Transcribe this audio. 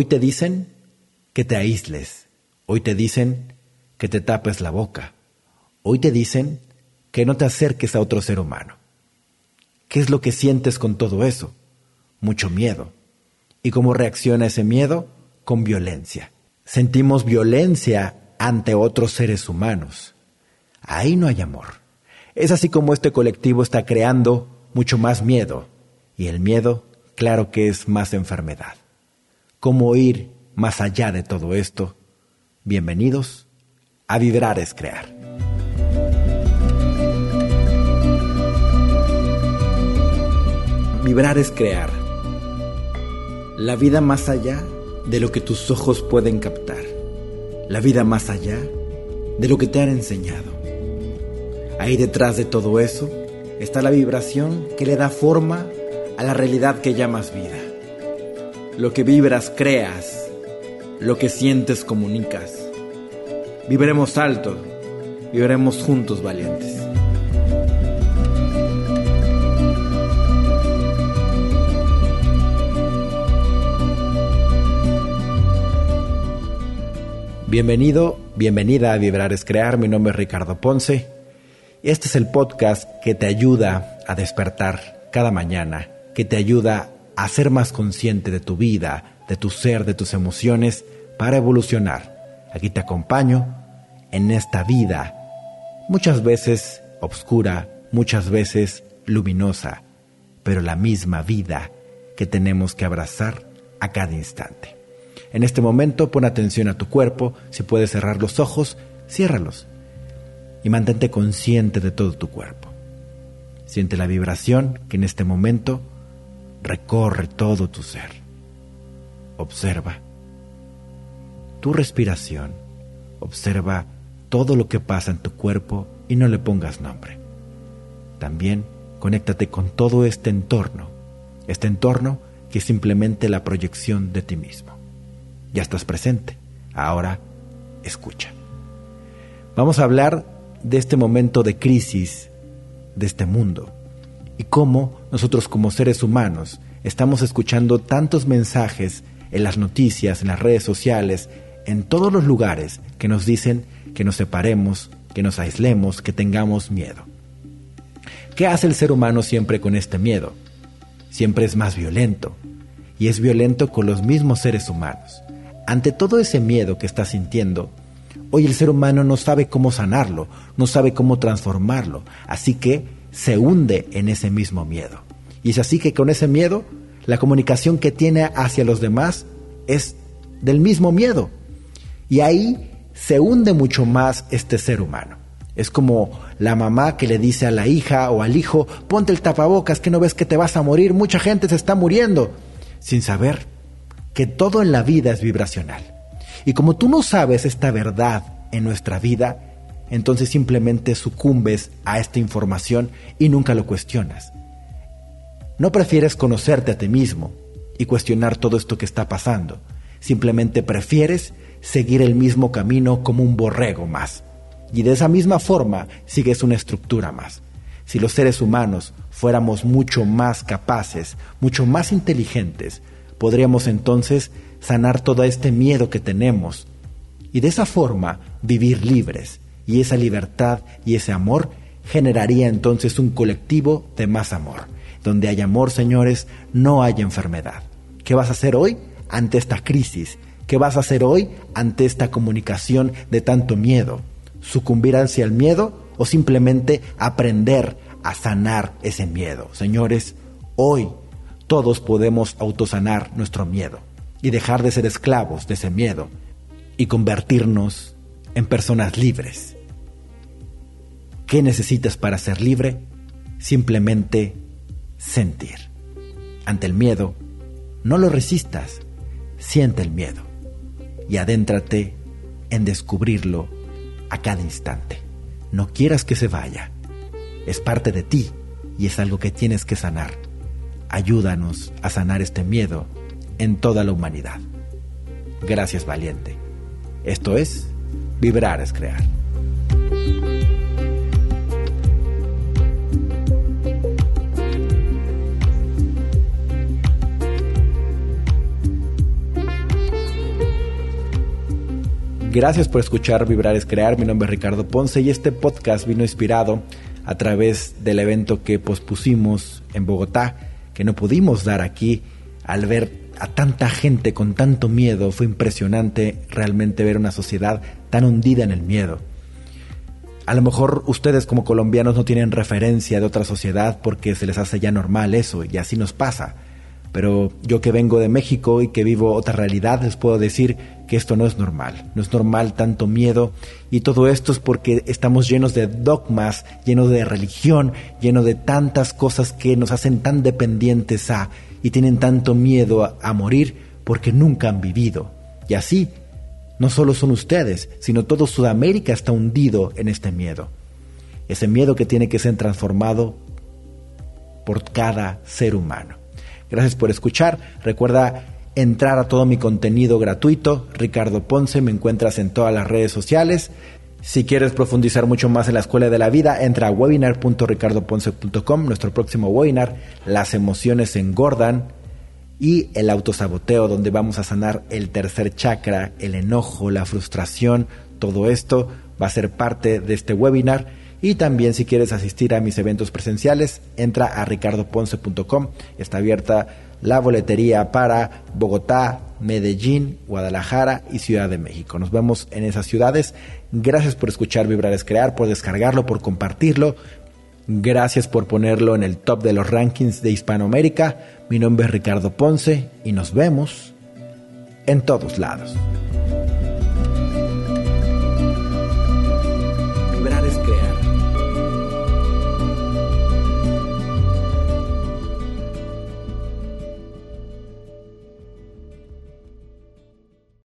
Hoy te dicen que te aísles. Hoy te dicen que te tapes la boca. Hoy te dicen que no te acerques a otro ser humano. ¿Qué es lo que sientes con todo eso? Mucho miedo. ¿Y cómo reacciona ese miedo? Con violencia. Sentimos violencia ante otros seres humanos. Ahí no hay amor. Es así como este colectivo está creando mucho más miedo. Y el miedo, claro que es más enfermedad. ¿Cómo ir más allá de todo esto? Bienvenidos a Vibrar es Crear. Vibrar es crear. La vida más allá de lo que tus ojos pueden captar. La vida más allá de lo que te han enseñado. Ahí detrás de todo eso está la vibración que le da forma a la realidad que llamas vida. Lo que vibras, creas. Lo que sientes, comunicas. Vibremos alto. Vibremos juntos, valientes. Bienvenido, bienvenida a Vibrar es Crear. Mi nombre es Ricardo Ponce. Este es el podcast que te ayuda a despertar cada mañana, que te ayuda a ser más consciente de tu vida, de tu ser, de tus emociones, para evolucionar. Aquí te acompaño en esta vida, muchas veces oscura, muchas veces luminosa, pero la misma vida que tenemos que abrazar a cada instante. En este momento pon atención a tu cuerpo, si puedes cerrar los ojos, ciérralos y mantente consciente de todo tu cuerpo. Siente la vibración que en este momento recorre todo tu ser. Observa tu respiración. Observa todo lo que pasa en tu cuerpo y no le pongas nombre. También conéctate con todo este entorno. Este entorno que es simplemente la proyección de ti mismo. Ya estás presente. Ahora escucha. Vamos a hablar de este momento de crisis de este mundo. Y cómo nosotros como seres humanos estamos escuchando tantos mensajes en las noticias, en las redes sociales, en todos los lugares que nos dicen que nos separemos, que nos aislemos, que tengamos miedo. ¿Qué hace el ser humano siempre con este miedo? Siempre es más violento. Y es violento con los mismos seres humanos. Ante todo ese miedo que está sintiendo, hoy el ser humano no sabe cómo sanarlo, no sabe cómo transformarlo. Así que se hunde en ese mismo miedo. Y es así que con ese miedo, la comunicación que tiene hacia los demás es del mismo miedo. Y ahí se hunde mucho más este ser humano. Es como la mamá que le dice a la hija o al hijo, ponte el tapabocas, que no ves que te vas a morir, mucha gente se está muriendo, sin saber que todo en la vida es vibracional. Y como tú no sabes esta verdad en nuestra vida, entonces simplemente sucumbes a esta información y nunca lo cuestionas. No prefieres conocerte a ti mismo y cuestionar todo esto que está pasando. Simplemente prefieres seguir el mismo camino como un borrego más. Y de esa misma forma sigues una estructura más. Si los seres humanos fuéramos mucho más capaces, mucho más inteligentes, podríamos entonces sanar todo este miedo que tenemos. Y de esa forma vivir libres. Y esa libertad y ese amor generaría entonces un colectivo de más amor. Donde hay amor, señores, no hay enfermedad. ¿Qué vas a hacer hoy ante esta crisis? ¿Qué vas a hacer hoy ante esta comunicación de tanto miedo? ¿Sucumbir hacia el miedo o simplemente aprender a sanar ese miedo? Señores, hoy todos podemos autosanar nuestro miedo y dejar de ser esclavos de ese miedo y convertirnos en personas libres. ¿Qué necesitas para ser libre? Simplemente sentir. Ante el miedo, no lo resistas, siente el miedo y adéntrate en descubrirlo a cada instante. No quieras que se vaya, es parte de ti y es algo que tienes que sanar. Ayúdanos a sanar este miedo en toda la humanidad. Gracias, valiente. Esto es Vibrar es Crear. Gracias por escuchar Vibrar es Crear. Mi nombre es Ricardo Ponce y este podcast vino inspirado a través del evento que pospusimos en Bogotá, que no pudimos dar aquí al ver a tanta gente con tanto miedo. Fue impresionante realmente ver una sociedad tan hundida en el miedo. A lo mejor ustedes como colombianos no tienen referencia de otra sociedad porque se les hace ya normal eso y así nos pasa. Pero yo que vengo de México y que vivo otra realidad les puedo decir que esto no es normal. No es normal tanto miedo y todo esto es porque estamos llenos de dogmas, llenos de religión, llenos de tantas cosas que nos hacen tan dependientes a y tienen tanto miedo a morir porque nunca han vivido. Y así no solo son ustedes, sino todo Sudamérica está hundido en este miedo. Ese miedo que tiene que ser transformado por cada ser humano. Gracias por escuchar. Recuerda entrar a todo mi contenido gratuito. Ricardo Ponce, me encuentras en todas las redes sociales. Si quieres profundizar mucho más en la Escuela de la Vida, entra a webinar.ricardoponce.com. Nuestro próximo webinar, Las emociones engordan y el autosaboteo, donde vamos a sanar el tercer chakra, el enojo, la frustración. Todo esto va a ser parte de este webinar. Y también si quieres asistir a mis eventos presenciales, entra a ricardoponce.com. Está abierta la boletería para Bogotá, Medellín, Guadalajara y Ciudad de México. Nos vemos en esas ciudades. Gracias por escuchar Vibrar es Crear, por descargarlo, por compartirlo. Gracias por ponerlo en el top de los rankings de Hispanoamérica. Mi nombre es Ricardo Ponce y nos vemos en todos lados.